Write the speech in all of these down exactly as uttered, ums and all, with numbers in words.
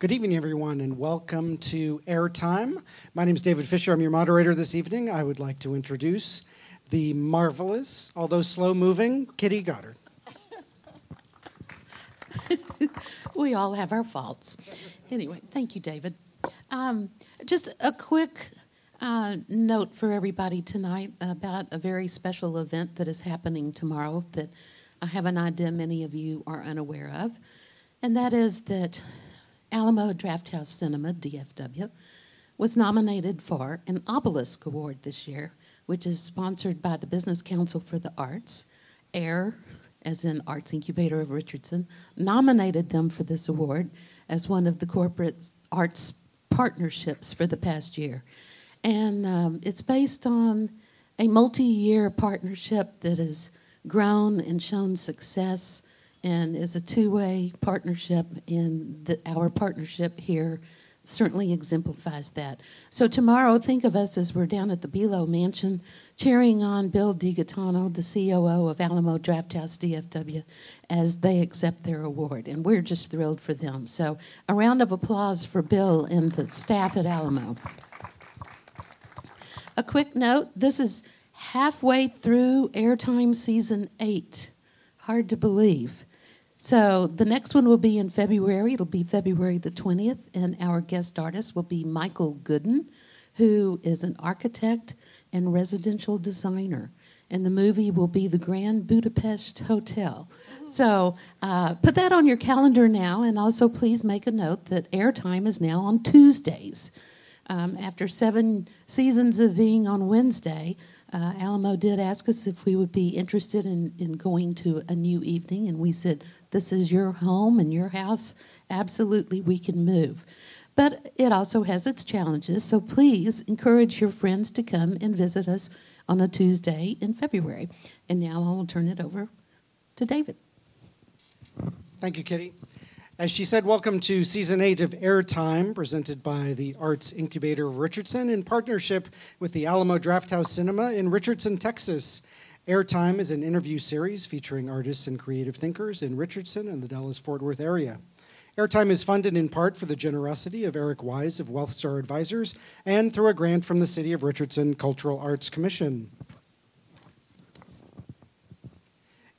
Good evening, everyone, and welcome to Airtime. My name is David Fisher. I'm your moderator this evening. I would like to introduce the marvelous, although slow-moving, Kitty Goddard. We all have our faults. Anyway, thank you, David. Um, just a quick uh, note for everybody tonight about a very special event that is happening tomorrow that I have an idea many of you are unaware of, and that is that Alamo Drafthouse Cinema, D F W, was nominated for an Obelisk Award this year, which is sponsored by the Business Council for the Arts. AIR, as in Arts Incubator of Richardson, nominated them for this award as one of the corporate arts partnerships for the past year. And um, it's based on a multi-year partnership that has grown and shown success and is a two-way partnership, and the, our partnership here certainly exemplifies that. So tomorrow, think of us as we're down at the Belo mansion cheering on Bill DiGatano, the C O O of Alamo Drafthouse D F W, as they accept their award, and we're just thrilled for them. So a round of applause for Bill and the staff at Alamo. A quick note, this is halfway through Airtime Season eight. Hard to believe. So the next one will be in February. It'll be February the twentieth, and our guest artist will be Michael Gooden, who is an architect and residential designer. And the movie will be the Grand Budapest Hotel. So uh, put that on your calendar now, and also please make a note that Airtime is now on Tuesdays. Um, after seven seasons of being on Wednesday, Uh, Alamo did ask us if we would be interested in, in going to a new evening, and we said, this is your home and your house. Absolutely, we can move. But it also has its challenges, so please encourage your friends to come and visit us on a Tuesday in February. And now I will turn it over to David. Thank you, Kitty. As she said, welcome to Season eight of Airtime, presented by the Arts Incubator of Richardson in partnership with the Alamo Drafthouse Cinema in Richardson, Texas. Airtime is an interview series featuring artists and creative thinkers in Richardson and the Dallas-Fort Worth area. Airtime is funded in part for the generosity of Eric Wise of WealthStar Advisors and through a grant from the City of Richardson Cultural Arts Commission.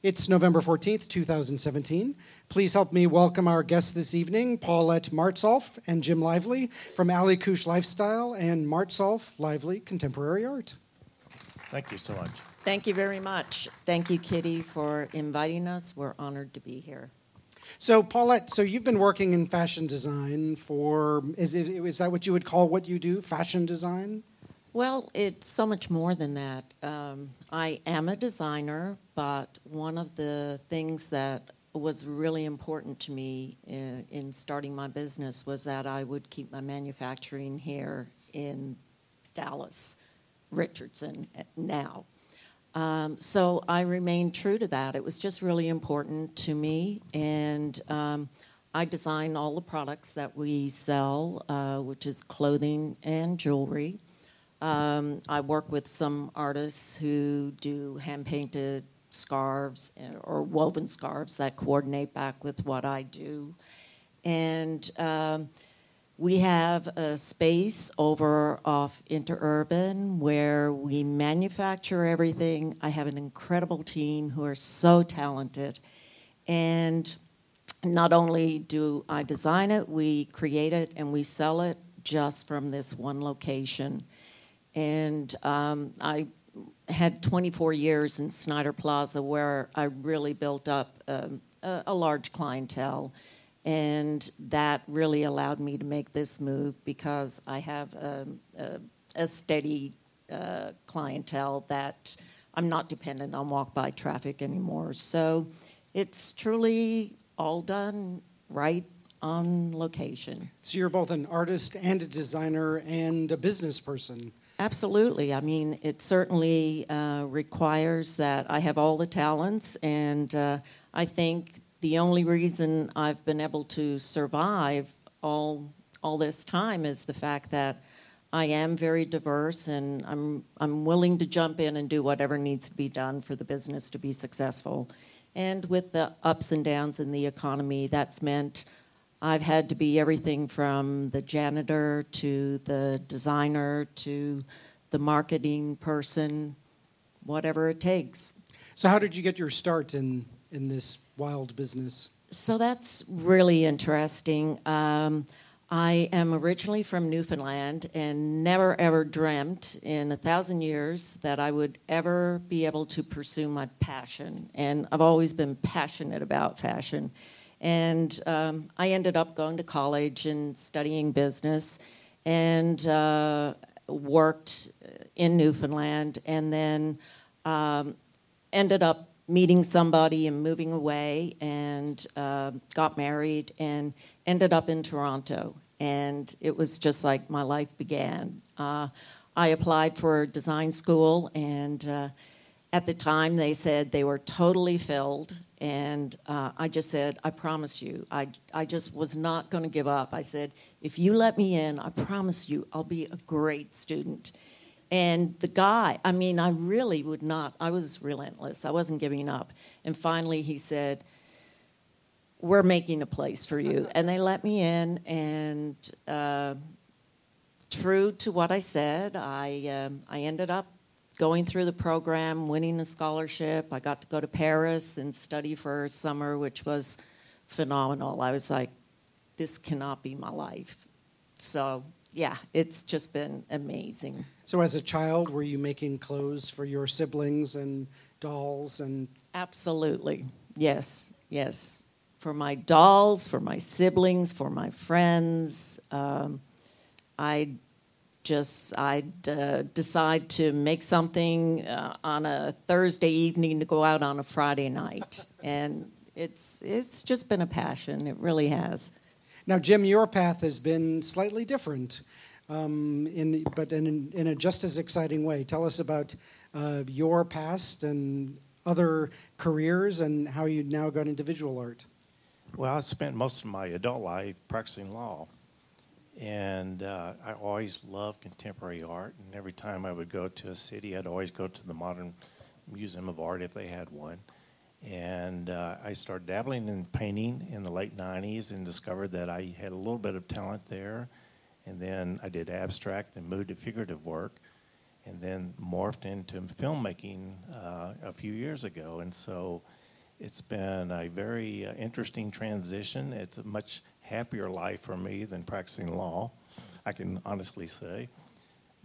It's November fourteenth, two thousand seventeen. Please help me welcome our guests this evening, Paulette Martsolf and Jim Lively from Aliçuş Lifestyle and Martsolf Lively Contemporary Art. Thank you so much. Thank you very much. Thank you, Kitty, for inviting us. We're honored to be here. So, Paulette, so you've been working in fashion design for, is, it, is that what you would call what you do, fashion design? Well, it's so much more than that. Um, I am a designer, but one of the things that was really important to me in, in starting my business was that I would keep my manufacturing here in Dallas, Richardson, now. Um, so I remained true to that. It was just really important to me, and um, I design all the products that we sell, uh, which is clothing and jewelry. Um, I work with some artists who do hand-painted scarves or woven scarves that coordinate back with what I do. And um, we have a space over off Interurban where we manufacture everything. I have an incredible team who are so talented. And not only do I design it, we create it and we sell it just from this one location. And um, I had twenty-four years in Snider Plaza where I really built up um, a, a large clientele. And that really allowed me to make this move because I have a, a, a steady uh, clientele that I'm not dependent on walk-by traffic anymore. So it's truly all done right on location. So you're both an artist and a designer and a business person. Absolutely. I mean, it certainly uh, requires that I have all the talents, and uh, I think the only reason I've been able to survive all all this time is the fact that I am very diverse, and I'm I'm willing to jump in and do whatever needs to be done for the business to be successful. And with the ups and downs in the economy, that's meant I've had to be everything from the janitor to the designer to the marketing person, whatever it takes. So how did you get your start in, in this wild business? So that's really interesting. Um, I am originally from Newfoundland and never, ever dreamt in a thousand years that I would ever be able to pursue my passion. And I've always been passionate about fashion. And um, I ended up going to college and studying business and uh, worked in Newfoundland, and then um, ended up meeting somebody and moving away, and uh, got married and ended up in Toronto. And it was just like my life began. Uh, I applied for design school, and uh, at the time they said they were totally filled. And uh, I just said, I promise you, I, I just was not going to give up. I said, if you let me in, I promise you, I'll be a great student. And the guy, I mean, I really would not, I was relentless. I wasn't giving up. And finally he said, we're making a place for you. And they let me in, and uh, true to what I said, I, um, I ended up going through the program, winning a scholarship. I got to go to Paris and study for a summer, which was phenomenal. I was like, this cannot be my life. So yeah, it's just been amazing. So as a child, were you making clothes for your siblings and dolls? And absolutely. Yes, yes. For my dolls, for my siblings, for my friends. Um, I'd just, I'd uh, decide to make something uh, on a Thursday evening to go out on a Friday night. And it's it's just been a passion. It really has. Now, Jim, your path has been slightly different. Um, in, but in, in a just as exciting way. Tell us about uh, your past and other careers and how you now got into visual art. Well, I spent most of my adult life practicing law, and uh, I always loved contemporary art, and every time I would go to a city, I'd always go to the Modern Museum of Art if they had one. And uh, I started dabbling in painting in the late nineties and discovered that I had a little bit of talent there. And then I did abstract and moved to figurative work, and then morphed into filmmaking uh, a few years ago. And so it's been a very uh, interesting transition. It's a much happier life for me than practicing law, I can honestly say.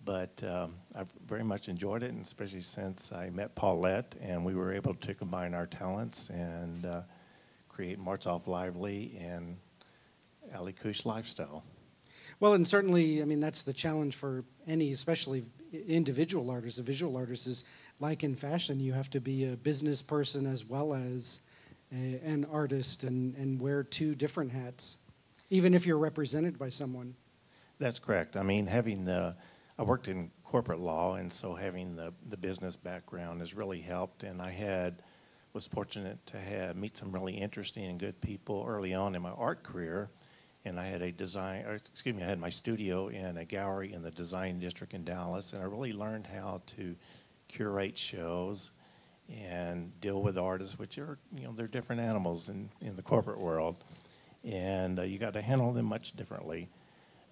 But um, I've very much enjoyed it, and especially since I met Paulette, and we were able to combine our talents and uh, create Martsolf Lively and Aliçuş Lifestyle. Well, and certainly, I mean, that's the challenge for any, especially individual artists, a visual artist, is like in fashion, you have to be a business person as well as a, an artist and, and wear two different hats, even if you're represented by someone. That's correct. I mean, having the, I worked in corporate law, and so having the, the business background has really helped, and I had, was fortunate to have, meet some really interesting and good people early on in my art career. And I had a design, or excuse me, I had my studio in a gallery in the Design District in Dallas, and I really learned how to curate shows and deal with artists, which are, you know, they're different animals in, in the corporate world. And uh, you got to handle them much differently.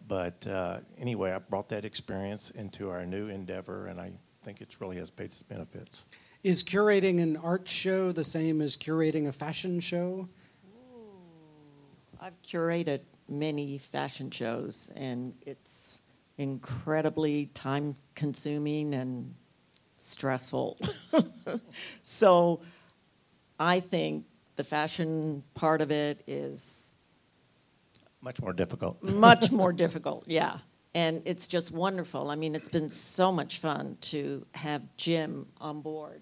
But uh, anyway, I brought that experience into our new endeavor, and I think it really has paid its benefits. Is curating an art show the same as curating a fashion show? I've curated many fashion shows, and it's incredibly time-consuming and stressful. So I think the fashion part of it is much more difficult. Much more difficult, yeah. And it's just wonderful. I mean, it's been so much fun to have Jim on board.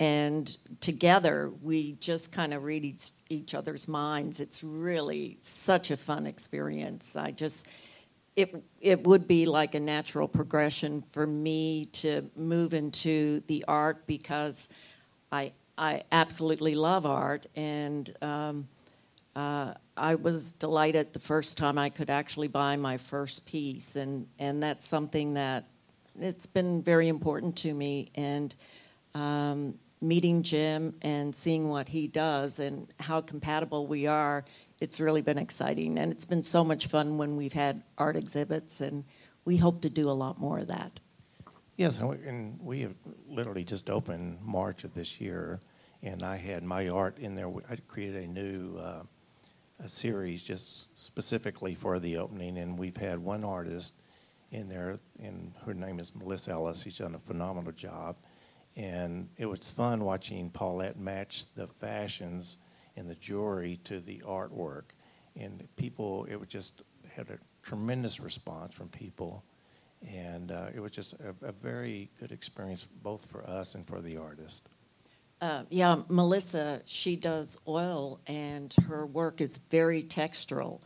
And together, we just kind of read each, each other's minds. It's really such a fun experience. I just, it it would be like a natural progression for me to move into the art, because I I absolutely love art. And um, uh, I was delighted the first time I could actually buy my first piece. And, and that's something that, it's been very important to me. And Um, meeting Jim and seeing what he does and how compatible we are, it's really been exciting. And it's been so much fun when we've had art exhibits, and we hope to do a lot more of that. Yes, and we, and we have literally just opened March of this year, and I had my art in there. I created a new uh, a series just specifically for the opening, and we've had one artist in there, and her name is Melissa Ellis. She's done a phenomenal job. And it was fun watching Paulette match the fashions and the jewelry to the artwork. And people, it was just had a tremendous response from people. And uh, it was just a, a very good experience, both for us and for the artist. Uh, yeah, Melissa, she does oil, and her work is very textural.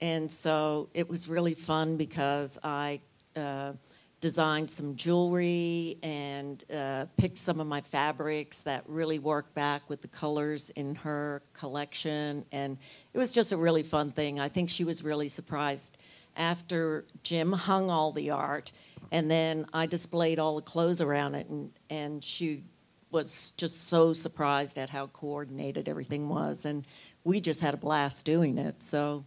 And so it was really fun because I uh, designed some jewelry and uh, picked some of my fabrics that really worked back with the colors in her collection. And it was just a really fun thing. I think she was really surprised after Jim hung all the art, and then I displayed all the clothes around it, and, and she was just so surprised at how coordinated everything was. And we just had a blast doing it. So.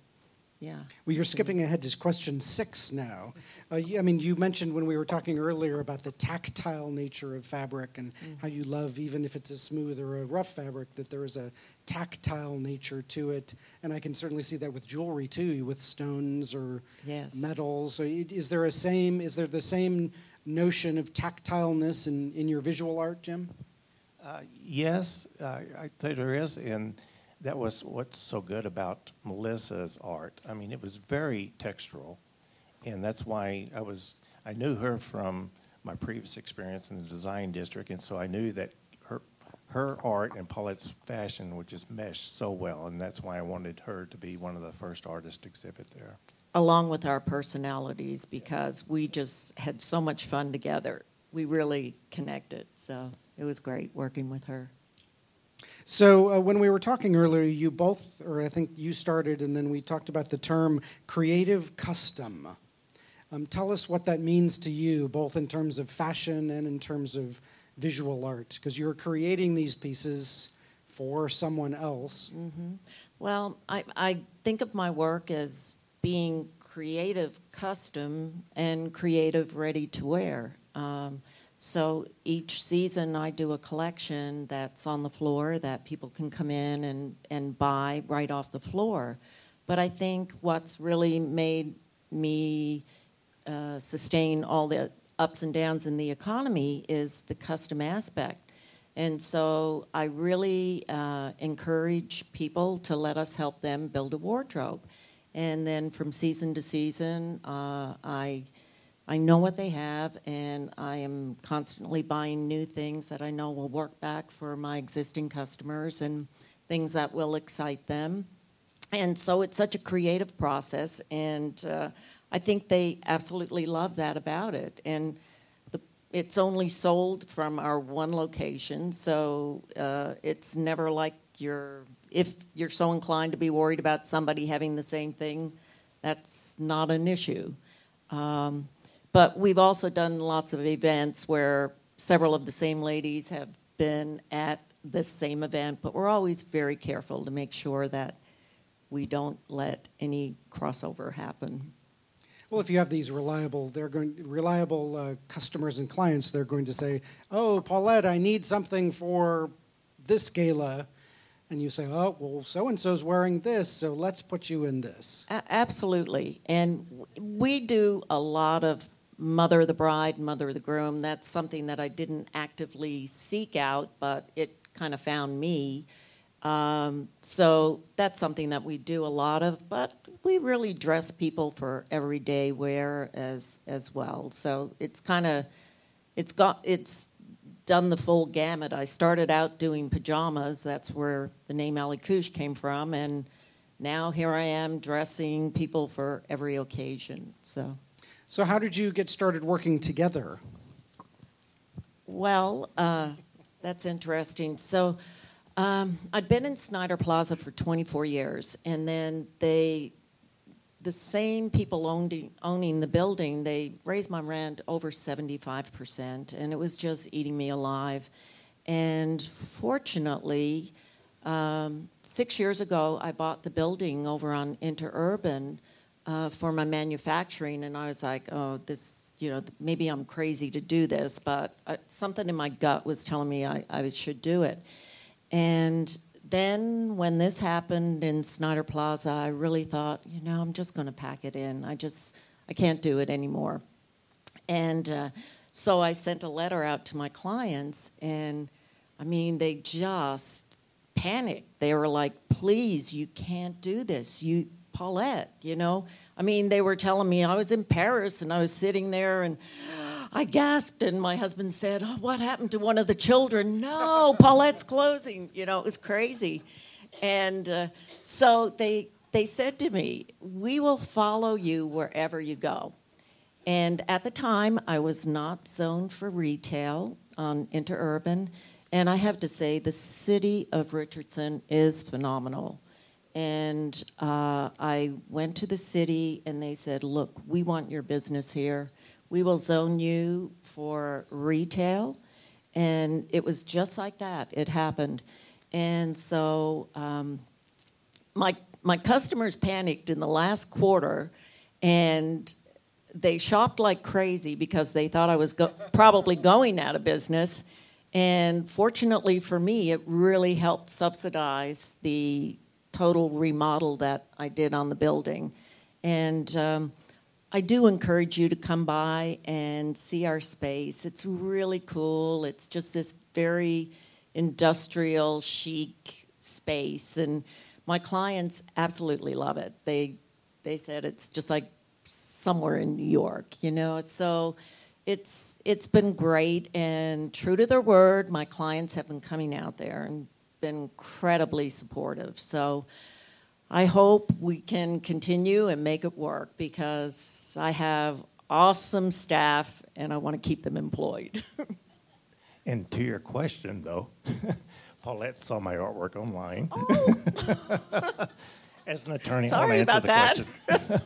Yeah. Well, you're skipping ahead to question six now. Uh, you, I mean, you mentioned when we were talking earlier about the tactile nature of fabric and mm-hmm. how you love, even if it's a smooth or a rough fabric, that there is a tactile nature to it. And I can certainly see that with jewelry, too, with stones or yes. metals. So is there a same? Is there the same notion of tactileness in, in your visual art, Jim? Uh, yes, uh, I think there is. And that was what's so good about Melissa's art. I mean, it was very textural, and that's why I was, I knew her from my previous experience in the Design District, and so I knew that her her art and Paulette's fashion would just mesh so well, and that's why I wanted her to be one of the first artists to exhibit there. Along with our personalities, because we just had so much fun together. We really connected, so it was great working with her. So uh, when we were talking earlier, you both, or I think you started, and then we talked about the term creative custom. Um, tell us what that means to you, both in terms of fashion and in terms of visual art, because you're creating these pieces for someone else. Mm-hmm. Well, I, I think of my work as being creative custom and creative ready-to-wear. Um, So each season I do a collection that's on the floor that people can come in and, and buy right off the floor. But I think what's really made me uh, sustain all the ups and downs in the economy is the custom aspect. And so I really uh, encourage people to let us help them build a wardrobe. And then from season to season, uh, I... I know what they have, and I am constantly buying new things that I know will work back for my existing customers and things that will excite them. And so it's such a creative process, and uh, I think they absolutely love that about it. And the, it's only sold from our one location, so uh, it's never like you're, if you're so inclined to be worried about somebody having the same thing, that's not an issue. Um, But we've also done lots of events where several of the same ladies have been at the same event, but we're always very careful to make sure that we don't let any crossover happen. Well, if you have these reliable, they're going reliable uh, customers and clients, they're going to say, "Oh, Paulette, I need something for this gala." And you say, "Oh, well, so-and-so's wearing this, so let's put you in this." A- absolutely. And w- we do a lot of Mother of the Bride, Mother of the Groom. That's something that I didn't actively seek out, but it kind of found me. Um, so that's something that we do a lot of, but we really dress people for everyday wear as as well. So it's kind of, it's got, it's done the full gamut. I started out doing pajamas. That's where the name Aliçuş came from, and now here I am dressing people for every occasion. So. So how did you get started working together? Well, uh, that's interesting. So um, I'd been in Snider Plaza for twenty-four years, and then they, the same people owned, owning the building, they raised my rent over seventy-five percent, and it was just eating me alive. And fortunately, um, six years ago, I bought the building over on Interurban uh, for my manufacturing, and I was like, oh, this, you know, maybe I'm crazy to do this, but I, something in my gut was telling me I, I should do it. And then when this happened in Snider Plaza, I really thought, you know, I'm just going to pack it in. I just, I can't do it anymore. And uh, so I sent a letter out to my clients, and, I mean, they just panicked. They were like, please, you can't do this. You, Paulette, you know. I mean, they were telling me I was in Paris, and I was sitting there, and I gasped, and my husband said, oh, what happened to one of the children? No, Paulette's closing. You know, it was crazy. And uh, so they they said to me, we will follow you wherever you go. And at the time, I was not zoned for retail on Interurban. And I have to say, the city of Richardson is phenomenal. And uh, I went to the city, and they said, look, we want your business here. We will zone you for retail. And it was just like that. It happened. And so um, my my customers panicked in the last quarter, and they shopped like crazy because they thought I was go- probably going out of business. And fortunately for me, it really helped subsidize the total remodel that I did on the building. And um, I do encourage you to come by and see our space. It's really cool. It's just this very industrial, chic space. And my clients absolutely love it. They they said it's just like somewhere in New York, you know? So it's it's been great. And true to their word, my clients have been coming out there and been incredibly supportive. So I hope we can continue and make it work, because I have awesome staff and I want to keep them employed. And to your question, though, Paulette saw my artwork online. Oh. As an attorney, Sorry I'll answer about the that. question.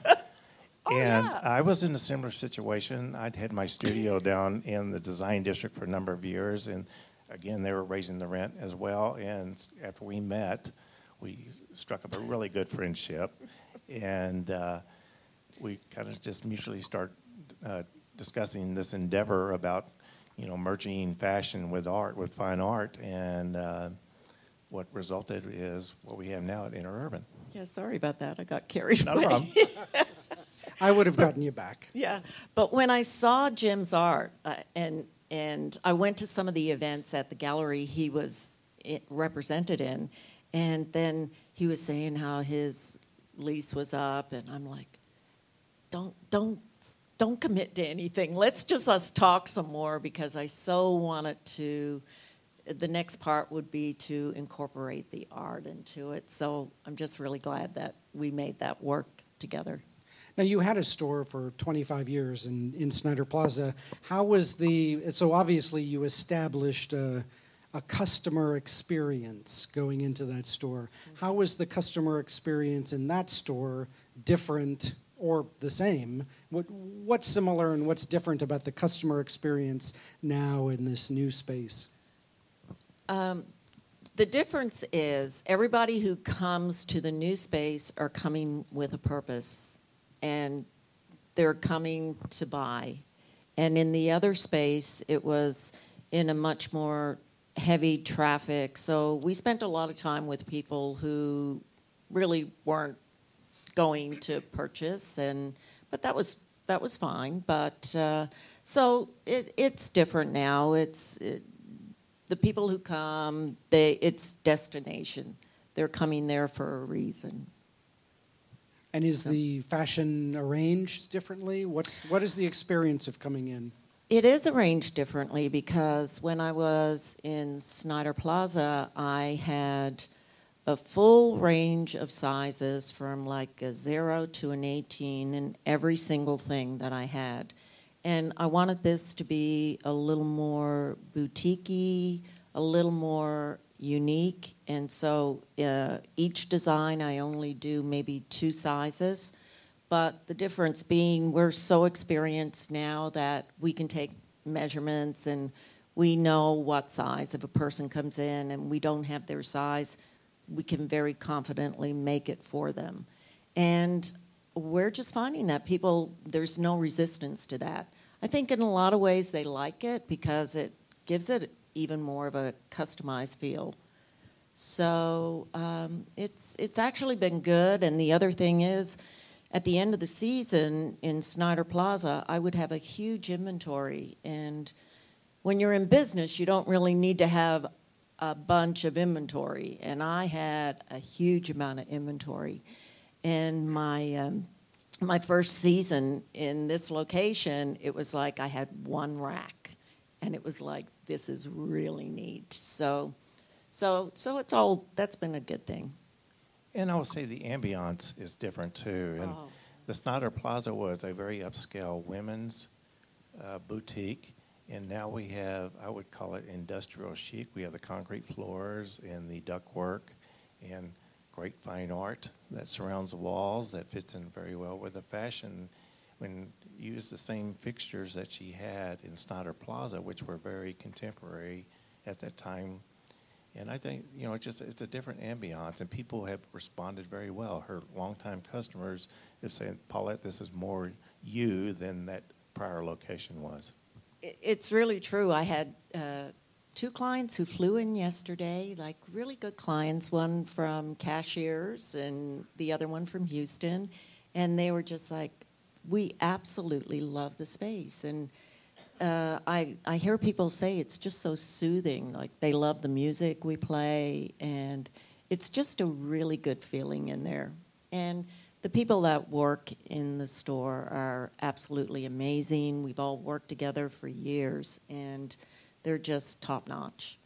oh, and yeah. I was in a similar situation. I'd had my studio down in the Design District for a number of years, and again, they were raising the rent as well. And after we met, we struck up a really good friendship, and uh, we kind of just mutually start uh, discussing this endeavor about, you know, merging fashion with art, with fine art, and uh, what resulted is what we have now at Interurban. Yeah, sorry about that. I got carried away. No problem. I would have gotten you back. Yeah, but when I saw Jim's art, uh, and and I went to some of the events at the gallery he was represented in. And then he was saying how his lease was up, and I'm like, don't, don't, don't commit to anything. Let's just us talk some more, because I so wanted to, the next part would be to incorporate the art into it. So I'm just really glad that we made that work together. Now, you had a store for twenty-five years in, in Snider Plaza. How was the, so obviously you established a, a customer experience going into that store. How was the customer experience in that store different or the same? What, what's similar and what's different about the customer experience now in this new space? Um, the difference is everybody who comes to the new space are coming with a purpose, and they're coming to buy. And in the other space, it was in a much more heavy traffic, so we spent a lot of time with people who really weren't going to purchase, and but that was that was fine. But uh, so it, it's different now. It's it, the people who come; they it's destination. They're coming there for a reason. And is so. the fashion arranged differently? What's what is the experience of coming in? It is arranged differently, because when I was in Snider Plaza, I had a full range of sizes from like a zero to an eighteen in every single thing that I had. And I wanted this to be a little more boutique-y, a little more unique. And so uh, each design, I only do maybe two sizes. But the difference being, we're so experienced now that we can take measurements and we know what size. If a person comes in and we don't have their size, we can very confidently make it for them. And we're just finding that people, there's no resistance to that. I think in a lot of ways they like it because it gives it even more of a customized feel. So um, it's it's actually been good. And the other thing is, at the end of the season in Snider Plaza, I would have a huge inventory. And when you're in business, you don't really need to have a bunch of inventory. And I had a huge amount of inventory. And my um, my first season in this location, it was like I had one rack. And it was like, this is really neat. So, so, so it's all, that's been a good thing. And I will say the ambiance is different too. And oh. the Snider Plaza was a very upscale women's uh, boutique. And now we have, I would call it industrial chic. We have the concrete floors and the ductwork and great fine art that surrounds the walls that fits in very well with the fashion. When you use the same fixtures that she had in Snider Plaza, which were very contemporary at that time. And I think, you know, it's just, it's a different ambiance, and people have responded very well. Her longtime customers have said, Paulette, this is more you than that prior location was. It's really true. I had uh, two clients who flew in yesterday, like really good clients, one from Cashiers and the other one from Houston. And they were just like, we absolutely love the space. And uh, I, I hear people say it's just so soothing. Like, they love the music we play, and it's just a really good feeling in there. And the people that work in the store are absolutely amazing. We've all worked together for years, and they're just top-notch.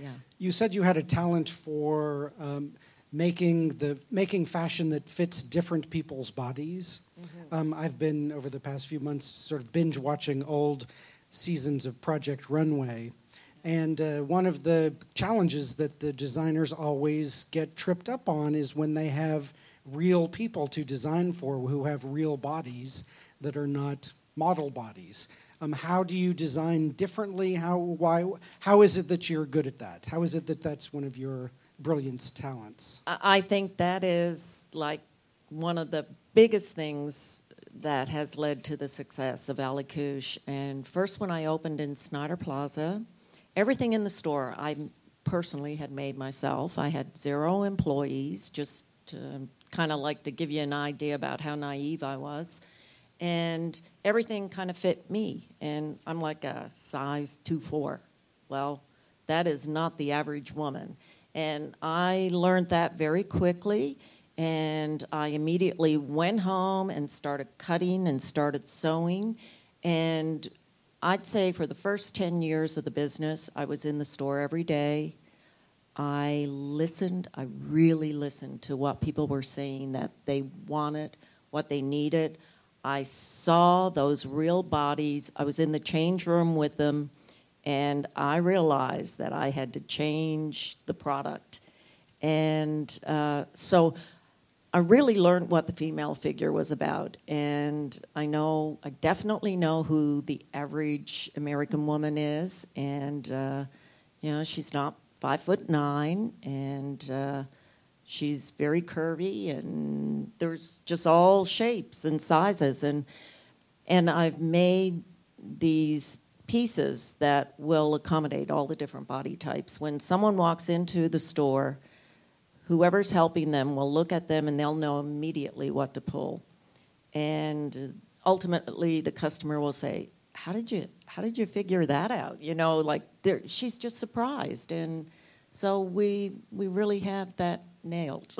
Yeah. You said you had a talent for um, making the making fashion that fits different people's bodies. Mm-hmm. Um, I've been, over the past few months, sort of binge-watching old seasons of Project Runway. And uh, one of the challenges that the designers always get tripped up on is when they have real people to design for who have real bodies that are not model bodies. Um, how do you design differently? How why? How is it that you're good at that? How is it that that's one of your brilliant talents? I think that is like one of the biggest things that has led to the success of Aliçuş. And first, when I opened in Snider Plaza, everything in the store I personally had made myself. I had zero employees, just uh, kind of like to give you an idea about how naive I was. And everything kind of fit me. And I'm like a size two four. Well, that is not the average woman. And I learned that very quickly. And I immediately went home and started cutting and started sewing. And I'd say for the first ten years of the business, I was in the store every day. I listened, I really listened to what people were saying that they wanted, what they needed. I saw those real bodies. I was in the change room with them, and I realized that I had to change the product. And uh, so I really learned what the female figure was about. And I know, I definitely know who the average American woman is. And, uh, you know, she's not Five foot nine, and uh, she's very curvy, and there's just all shapes and sizes, and and I've made these pieces that will accommodate all the different body types. When someone walks into the store, whoever's helping them will look at them, and they'll know immediately what to pull. And ultimately, the customer will say, How did you how did you figure that out? You know, like she's just surprised, and so we we really have that nailed.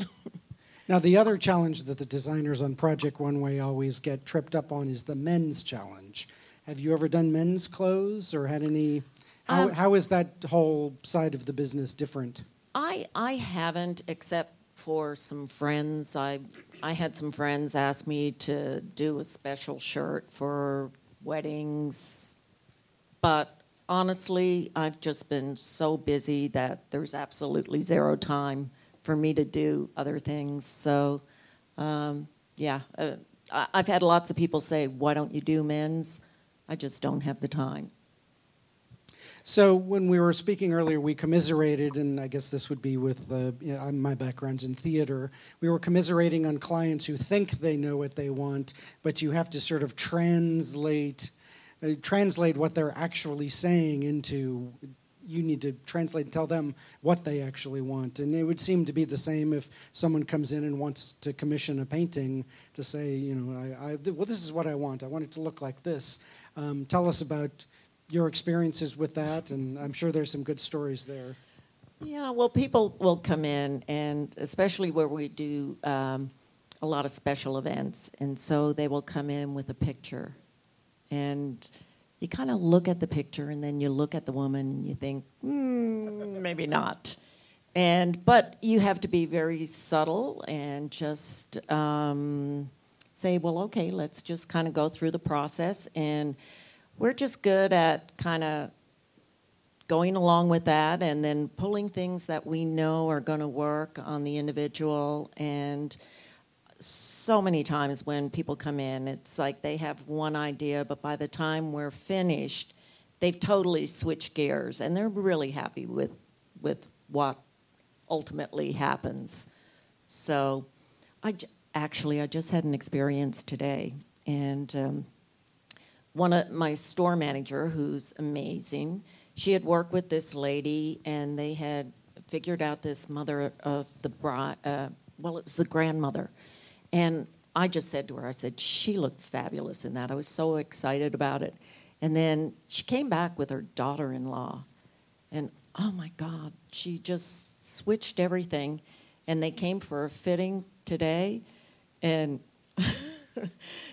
Now, the other challenge that the designers on Project Runway always get tripped up on is the men's challenge. Have you ever done men's clothes or had any? How um, how is that whole side of the business different? I I haven't, except for some friends. I I had some friends ask me to do a special shirt for weddings, but honestly, I've just been so busy that there's absolutely zero time for me to do other things. So, um, yeah, uh, I've had lots of people say, why don't you do men's? I just don't have the time. So when we were speaking earlier, we commiserated, and I guess this would be with uh, you know, my background's in theater. We were commiserating on clients who think they know what they want, but you have to sort of translate uh, translate what they're actually saying into. You need to translate and tell them what they actually want. And it would seem to be the same if someone comes in and wants to commission a painting to say, you know, I, I, well, this is what I want. I want it to look like this. Um, tell us about your experiences with that, and I'm sure there's some good stories there. Yeah, well, people will come in, and especially where we do um, a lot of special events, and so they will come in with a picture. And you kind of look at the picture, and then you look at the woman, and you think, mm, maybe not. And but you have to be very subtle and just um, say, well, okay, let's just kind of go through the process, and we're just good at kind of going along with that and then pulling things that we know are going to work on the individual. And so many times when people come in, it's like they have one idea, but by the time we're finished, they've totally switched gears, and they're really happy with with what ultimately happens. So I j- actually, I just had an experience today, and um, one of my store manager, who's amazing, she had worked with this lady, and they had figured out this mother of the bride, uh, well, it was the grandmother. And I just said to her, I said, she looked fabulous in that. I was so excited about it. And then she came back with her daughter-in-law. And, oh, my God, she just switched everything. And they came for a fitting today. And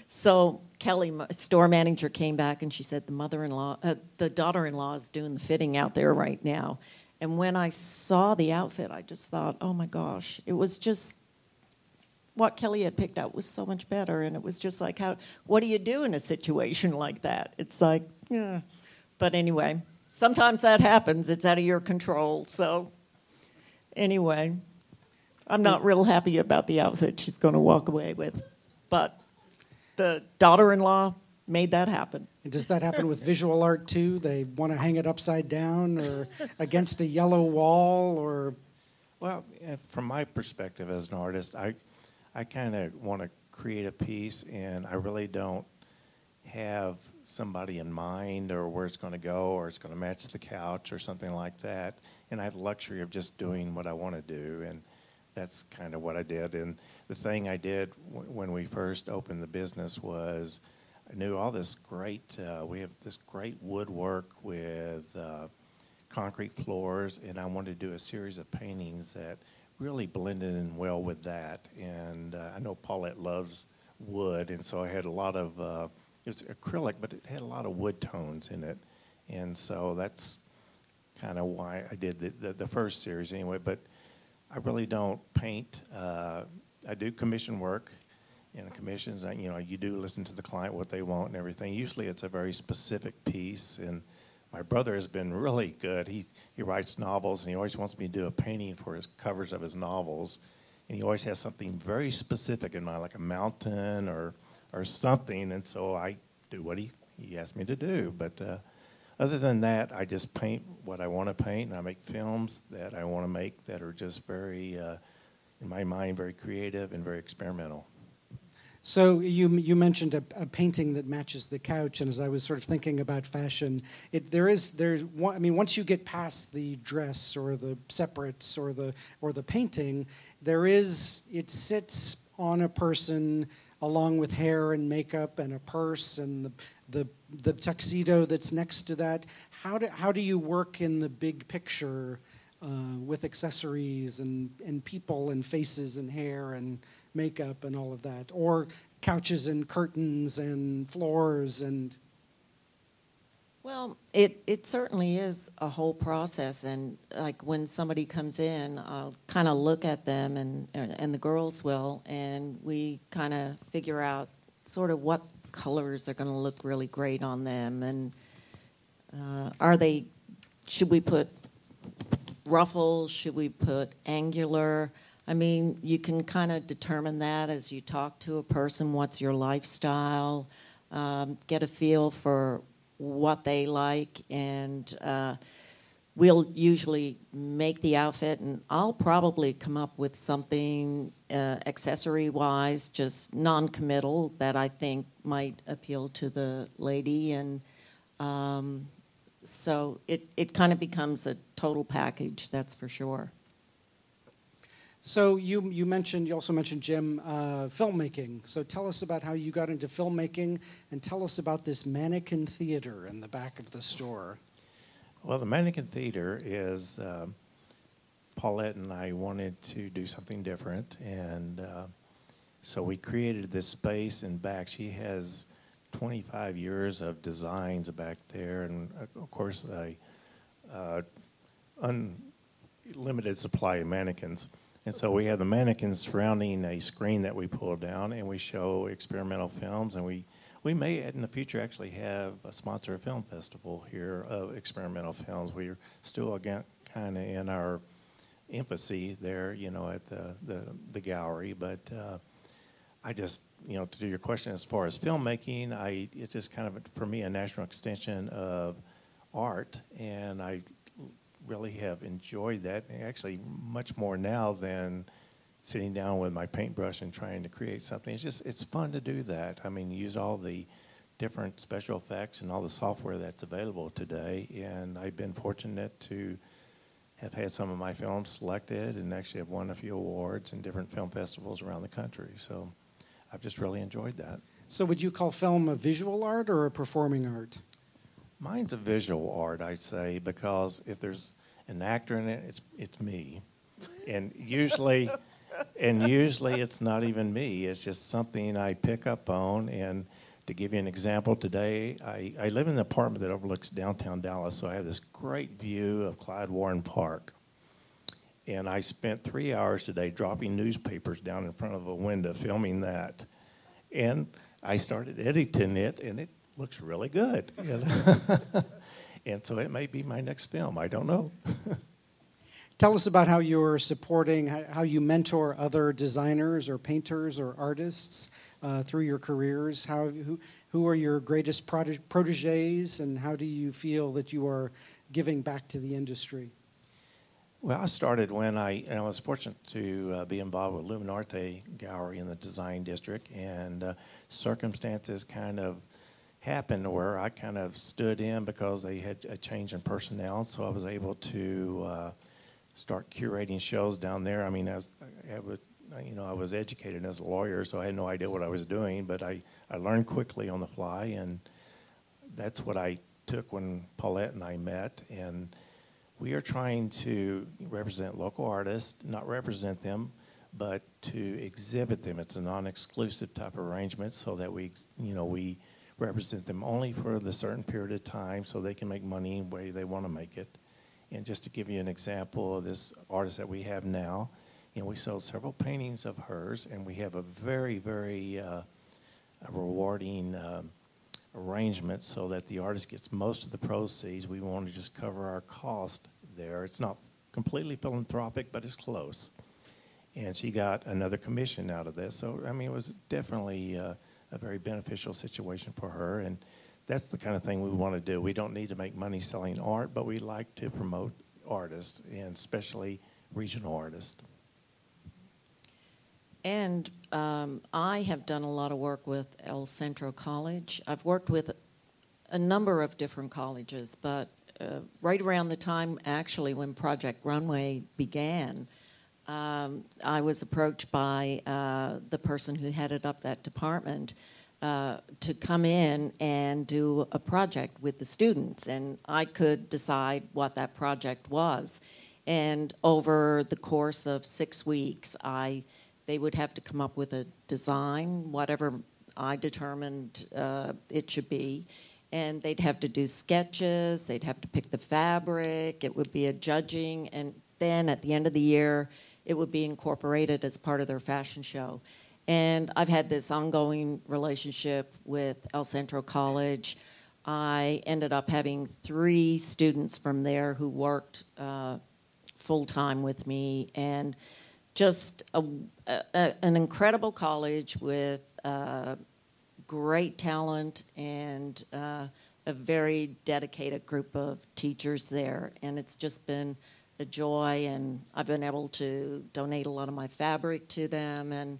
so Kelly, store manager, came back, and she said, the mother-in-law, uh, the daughter-in-law is doing the fitting out there right now. And when I saw the outfit, I just thought, oh, my gosh, it was just... what Kelly had picked out was so much better, and it was just like, how? What do you do in a situation like that? It's like, yeah. But anyway, sometimes that happens. It's out of your control. So anyway, I'm not real happy about the outfit she's going to walk away with. But the daughter-in-law made that happen. And does that happen with visual art, too? They want to hang it upside down or against a yellow wall? Or Well, from my perspective as an artist, I... I kind of want to create a piece, and I really don't have somebody in mind or where it's going to go or it's going to match the couch or something like that. And I have the luxury of just doing what I want to do, and that's kind of what I did. And the thing I did w- when we first opened the business was I knew all this great, uh, we have this great woodwork with uh, concrete floors, and I wanted to do a series of paintings that really blended in well with that. And uh, I know Paulette loves wood, and so I had a lot of, uh, it was acrylic, but it had a lot of wood tones in it. And so that's kind of why I did the, the, the first series anyway, but I really don't paint. Uh, I do commission work, and commissions, you know, you do listen to the client, what they want and everything. Usually it's a very specific piece, and my brother has been really good. He he writes novels, and he always wants me to do a painting for his covers of his novels. And he always has something very specific in mind, like a mountain or or something. And so I do what he, he asked me to do. But uh, other than that, I just paint what I want to paint, and I make films that I want to make that are just very, uh, in my mind, very creative and very experimental. So you you mentioned a, a painting that matches the couch, and as I was sort of thinking about fashion, it there is there's one, I mean, once you get past the dress or the separates or the or the painting, there is it sits on a person along with hair and makeup and a purse and the the, the tuxedo that's next to that. How do how do you work in the big picture uh, with accessories and, and people and faces and hair and makeup and all of that, or couches and curtains and floors and... Well, it, it certainly is a whole process, and like when somebody comes in, I'll kind of look at them, and, and the girls will, and we kind of figure out sort of what colors are going to look really great on them, and uh, are they, should we put ruffles, should we put angular... I mean, you can kind of determine that as you talk to a person, what's your lifestyle, um, get a feel for what they like, and uh, we'll usually make the outfit, and I'll probably come up with something uh, accessory-wise, just non-committal, that I think might appeal to the lady, and um, so it, it kind of becomes a total package, that's for sure. So you you mentioned you also mentioned Jim uh, filmmaking. So tell us about how you got into filmmaking, and tell us about this mannequin theater in the back of the store. Well, the mannequin theater is uh, Paulette and I wanted to do something different, and uh, so we created this space in back. She has twenty-five years of designs back there, and of course a uh, unlimited supply of mannequins. And so we have the mannequins surrounding a screen that we pull down, and we show experimental films, and we, we may in the future actually have a sponsor a film festival here of experimental films. We're still again kind of in our infancy there, you know, at the, the, the gallery. But uh, I just, you know, to do your question as far as filmmaking, I it's just kind of, for me, a natural extension of art, and I really have enjoyed that, and actually much more now than sitting down with my paintbrush and trying to create something. It's just, it's fun to do that. I mean, use all the different special effects and all the software that's available today, and I've been fortunate to have had some of my films selected and actually have won a few awards in different film festivals around the country. So I've just really enjoyed that. So would you call film a visual art or a performing art? Mine's a visual art, I'd say, because if there's an actor in it, it's it's me, and usually, and usually it's not even me. It's just something I pick up on. And to give you an example, today I, I live in an apartment that overlooks downtown Dallas, so I have this great view of Clyde Warren Park. And I spent three hours today dropping newspapers down in front of a window, filming that, and I started editing it, and it looks really good. You know? And so it may be my next film. I don't know. Tell us about how you're supporting, how you mentor other designers or painters or artists uh, through your careers. How who, who are your greatest protégés, and how do you feel that you are giving back to the industry? Well, I started when I, and I was fortunate to uh, be involved with Luminarte Gallery in the Design District, and uh, circumstances kind of happened where I kind of stood in because they had a change in personnel, so I was able to uh, start curating shows down there. I mean, I was, I was, you know, I was educated as a lawyer, so I had no idea what I was doing, but I, I learned quickly on the fly, and that's what I took when Paulette and I met. And we are trying to represent local artists, not represent them, but to exhibit them. It's a non-exclusive type of arrangement, so that we, you know, we represent them only for the certain period of time so they can make money in the way they want to make it. And just to give you an example of this artist that we have now, you know, we sold several paintings of hers, and we have a very, very uh, rewarding um, arrangement so that the artist gets most of the proceeds. We want to just cover our cost there. It's not completely philanthropic, but it's close. And she got another commission out of this. So, I mean, it was definitely uh, a very beneficial situation for her, and that's the kind of thing we want to do. We don't need to make money selling art, but we like to promote artists, and especially regional artists. And um, I have done a lot of work with El Centro College. I've worked with a number of different colleges, but uh, right around the time, actually, when Project Runway began, Um, I was approached by uh, the person who headed up that department uh, to come in and do a project with the students, and I could decide what that project was. And over the course of six weeks, I they would have to come up with a design, whatever I determined uh, it should be, and they'd have to do sketches, they'd have to pick the fabric, it would be a judging, and then at the end of the year, it would be incorporated as part of their fashion show. And I've had this ongoing relationship with El Centro College. I ended up having three students from there who worked uh, full-time with me, and just a, a, an incredible college with uh, great talent and uh, a very dedicated group of teachers there, and it's just been a joy, and I've been able to donate a lot of my fabric to them, and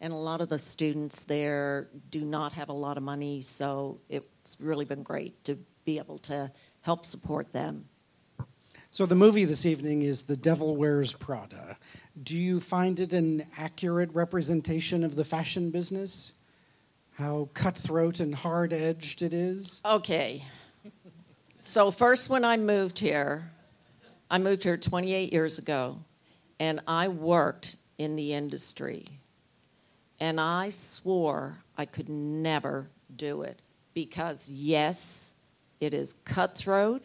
and a lot of the students there do not have a lot of money, so it's really been great to be able to help support them. So the movie this evening is The Devil Wears Prada. Do you find it an accurate representation of the fashion business? How cutthroat and hard-edged it is? Okay. So first, when I moved here, I moved here twenty-eight years ago, and I worked in the industry. And I swore I could never do it because, yes, it is cutthroat.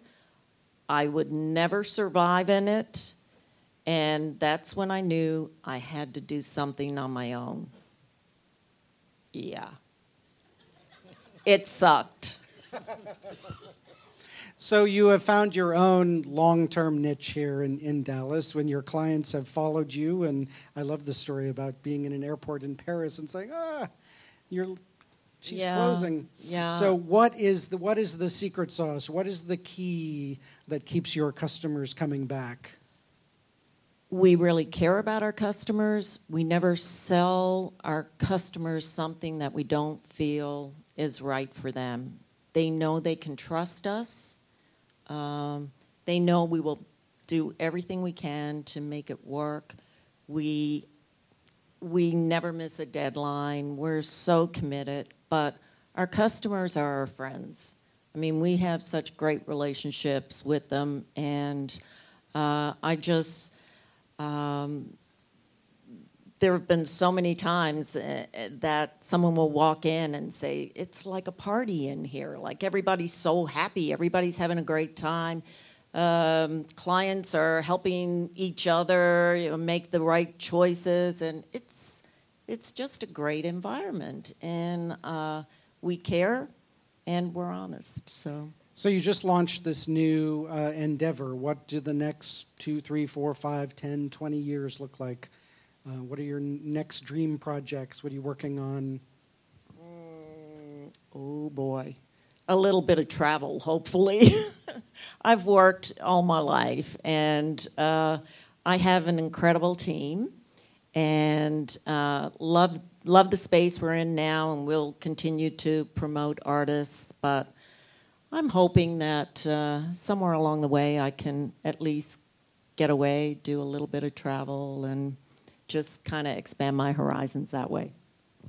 I would never survive in it, and that's when I knew I had to do something on my own. Yeah. It sucked. So you have found your own long-term niche here in, in Dallas when your clients have followed you, and I love the story about being in an airport in Paris and saying, ah, you're... She's yeah, closing. Yeah. So what is the what is the secret sauce? What is the key that keeps your customers coming back? We really care about our customers. We never sell our customers something that we don't feel is right for them. They know they can trust us. Um, they know we will do everything we can to make it work. We we never miss a deadline. We're so committed. But our customers are our friends. I mean, we have such great relationships with them, and uh, I just, um, there have been so many times that someone will walk in and say, it's like a party in here, like everybody's so happy, everybody's having a great time. Um, clients are helping each other, you know, make the right choices, and it's, It's just a great environment, and uh, we care, and we're honest. So, so you just launched this new uh, endeavor. What do the next two, three, four, five, ten, twenty years look like? Uh, what are your next dream projects? What are you working on? Mm, oh boy, a little bit of travel, hopefully. I've worked all my life, and uh, I have an incredible team. And uh, love love the space we're in now, and we'll continue to promote artists. But I'm hoping that uh, somewhere along the way I can at least get away, do a little bit of travel, and just kind of expand my horizons that way.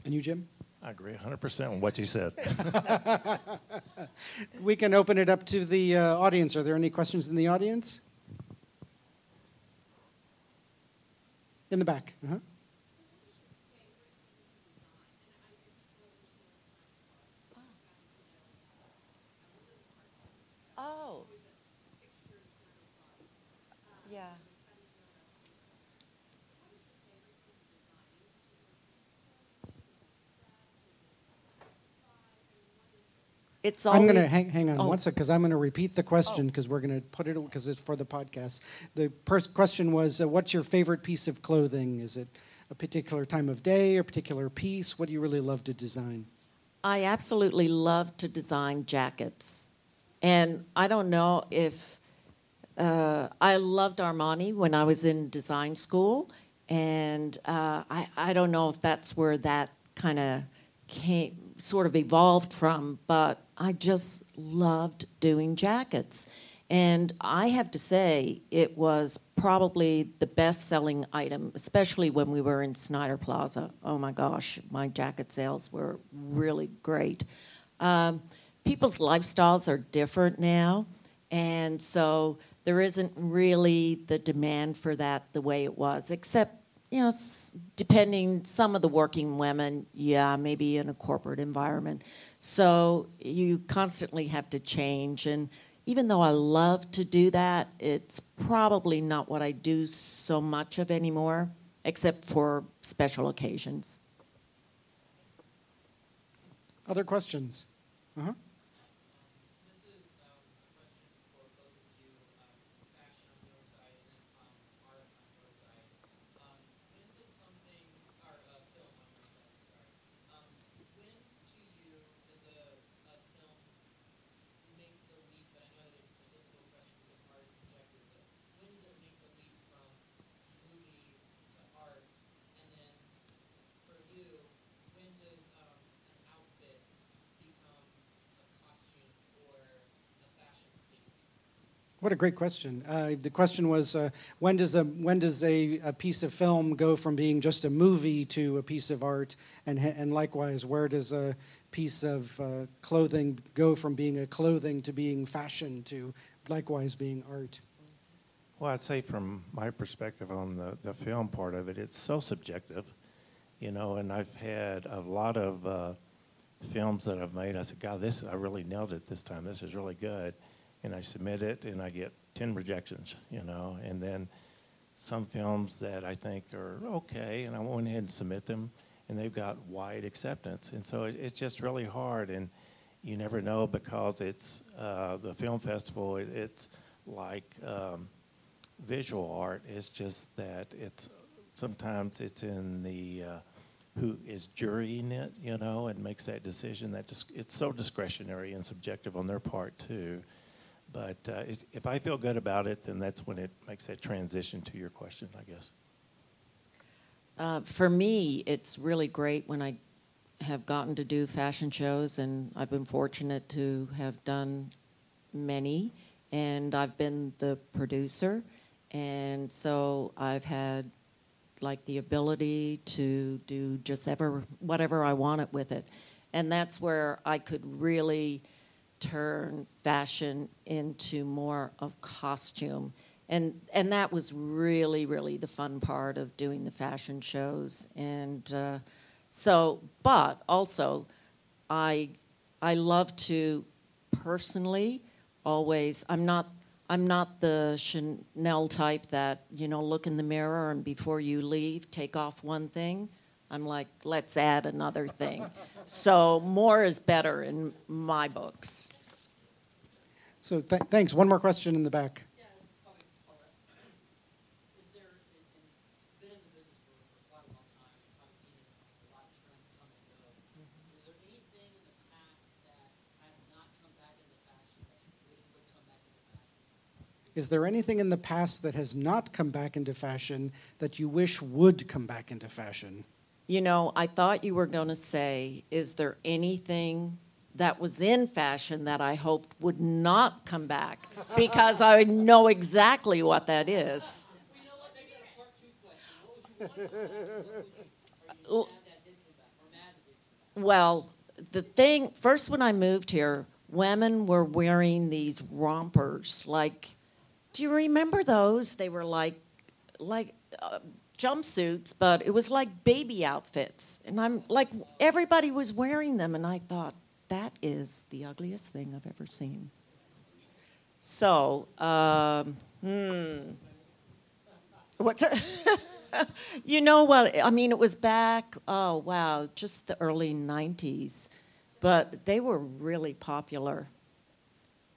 And you, Jim? I agree one hundred percent on what you said. We can open it up to the uh, audience. Are there any questions in the audience? In the back. Uh-huh. Oh. Yeah. It's always, I'm going to hang, hang on oh. one second because I'm going to repeat the question because oh. we're going to put it because it's for the podcast. The pers- question was, uh, what's your favorite piece of clothing? Is it a particular time of day or a particular piece? What do you really love to design? I absolutely love to design jackets. And I don't know if... Uh, I loved Armani when I was in design school. And uh, I, I don't know if that's where that kind of came... sort of evolved from, but I just loved doing jackets. And I have to say, it was probably the best-selling item, especially when we were in Snider Plaza. Oh, my gosh, my jacket sales were really great. Um, people's lifestyles are different now, and so there isn't really the demand for that the way it was, except you know, depending, some of the working women, yeah, maybe in a corporate environment. So you constantly have to change. And even though I love to do that, it's probably not what I do so much of anymore, except for special occasions. Other questions? Uh-huh. What a great question. Uh, the question was, uh, when does, a, when does a, a piece of film go from being just a movie to a piece of art? And, and likewise, where does a piece of uh, clothing go from being a clothing to being fashion to likewise being art? Well, I'd say from my perspective on the, the film part of it, it's so subjective, you know, and I've had a lot of uh, films that I've made. I said, God, this, I really nailed it this time. This is really good. And I submit it, and I get ten rejections, you know. And then some films that I think are okay, and I went ahead and submit them, and they've got wide acceptance. And so it, it's just really hard, and you never know because it's uh, the film festival. It, it's like um, visual art. It's just that it's sometimes it's in the uh, who is jurying it, you know, and makes that decision. That dis- it's so discretionary and subjective on their part too. But uh, if I feel good about it, then that's when it makes that transition to your question, I guess. Uh, for me, it's really great when I have gotten to do fashion shows, and I've been fortunate to have done many, and I've been the producer, and so I've had like the ability to do just ever whatever I wanted with it. And that's where I could really turn fashion into more of costume. And and that was really, really the fun part of doing the fashion shows. And uh, so, but also, I I love to personally always, I'm not I'm not the Chanel type that, you know, look in the mirror and before you leave, take off one thing. I'm like, let's add another thing. So more is better in my books. So th- thanks. One more question in the back. Yeah, this is probably Paulette. Is there, you've been in the business for quite a long time, you've probably seen a lot of trends come and go. Mm-hmm. Is there anything in the past that has not come back into fashion that you wish would come back into fashion? Is there anything in the past that has not come back into fashion that you wish would come back into fashion? You know, I thought you were going to say, is there anything that was in fashion that I hoped would not come back? Because I know exactly what that is. Well, you know what? Maybe that's part two question. What would you want? Are you sad that did come back or mad that did come back? Well, the thing, first when I moved here, women were wearing these rompers. Like, do you remember those? They were like, like... Uh, jumpsuits, but it was like baby outfits. And I'm like, everybody was wearing them. And I thought, that is the ugliest thing I've ever seen. So, um, hmm. What's that? You know what? I mean, it was back, oh, wow, just the early nineties. But they were really popular.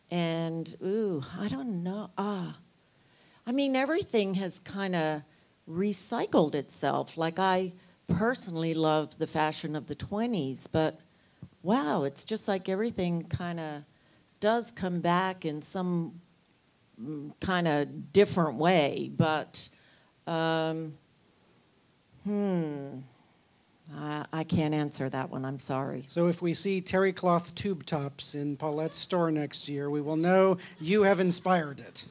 And, ooh, I don't know. Ah, I mean, everything has kind of recycled itself. Like, I personally love the fashion of the twenties, but wow, it's just like everything kind of does come back in some kind of different way. But um, hmm, I, I can't answer that one. I'm sorry. So if we see terry cloth tube tops in Paulette's store next year, we will know you have inspired it.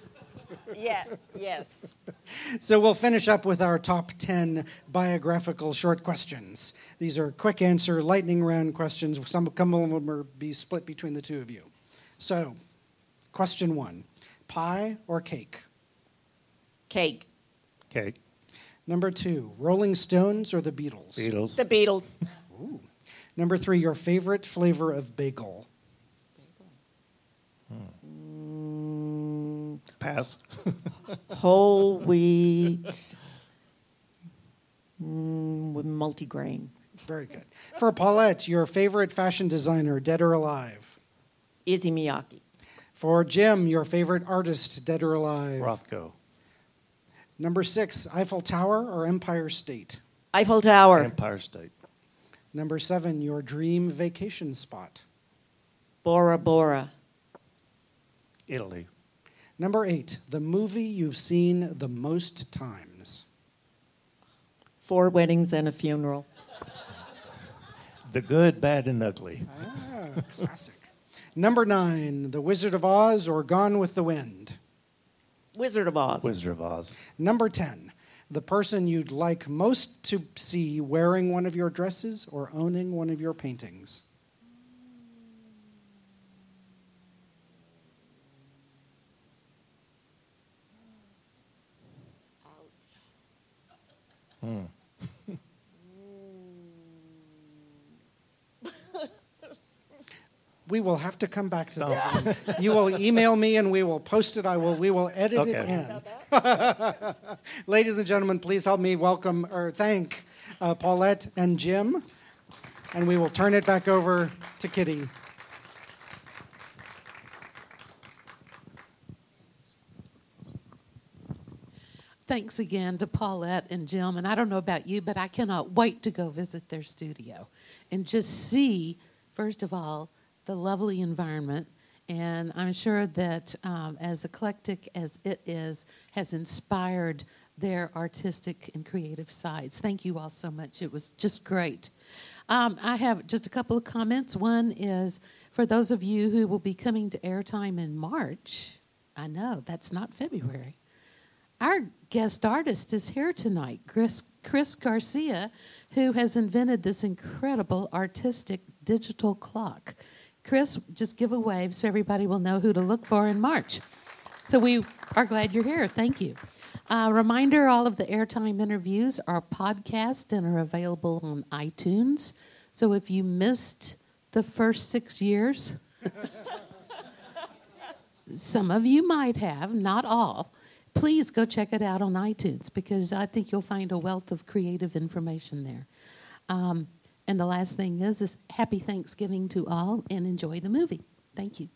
Yeah, yes. So we'll finish up with our top ten biographical short questions. These are quick answer, lightning round questions. Some of them will be split between the two of you. So, question one, pie or cake? Cake. Cake. Number two, Rolling Stones or the Beatles? Beatles. The Beatles. Ooh. Number three, your favorite flavor of bagel? Bagel. Hmm. Pass. Whole wheat, mm, with multigrain. Very good. For Paulette, your favorite fashion designer, dead or alive? Issey Miyake. For Jim, your favorite artist, dead or alive? Rothko. Number six, Eiffel Tower or Empire State? Eiffel Tower. Empire State. Number seven, your dream vacation spot? Bora Bora. Italy. Number eight, the movie you've seen the most times? Four Weddings and a Funeral. The Good, Bad, and Ugly. Ah, classic. Number nine, The Wizard of Oz or Gone with the Wind? Wizard of Oz. Wizard of Oz. Number ten, the person you'd like most to see wearing one of your dresses or owning one of your paintings. Ouch. Hmm. We will have to come back to that. You will email me and we will post it. I will. We will edit okay. it in. Ladies and gentlemen, please help me welcome or thank uh, Paulette and Jim. And we will turn it back over to Kitty. Thanks again to Paulette and Jim. And I don't know about you, but I cannot wait to go visit their studio and just see, first of all, the lovely environment, and I'm sure that um, as eclectic as it is, has inspired their artistic and creative sides. Thank you all so much. It was just great. Um, I have just a couple of comments. One is for those of you who will be coming to Airtime in March, I know, that's not February. Our guest artist is here tonight, Chris, Chris Garcia, who has invented this incredible artistic digital clock. Chris, just give a wave so everybody will know who to look for in March. So we are glad you're here. Thank you. Uh, reminder, all of the Airtime interviews are podcast and are available on iTunes. So if you missed the first six years, some of you might have, not all, please go check it out on iTunes because I think you'll find a wealth of creative information there. Um, And the last thing is, is happy Thanksgiving to all and enjoy the movie. Thank you.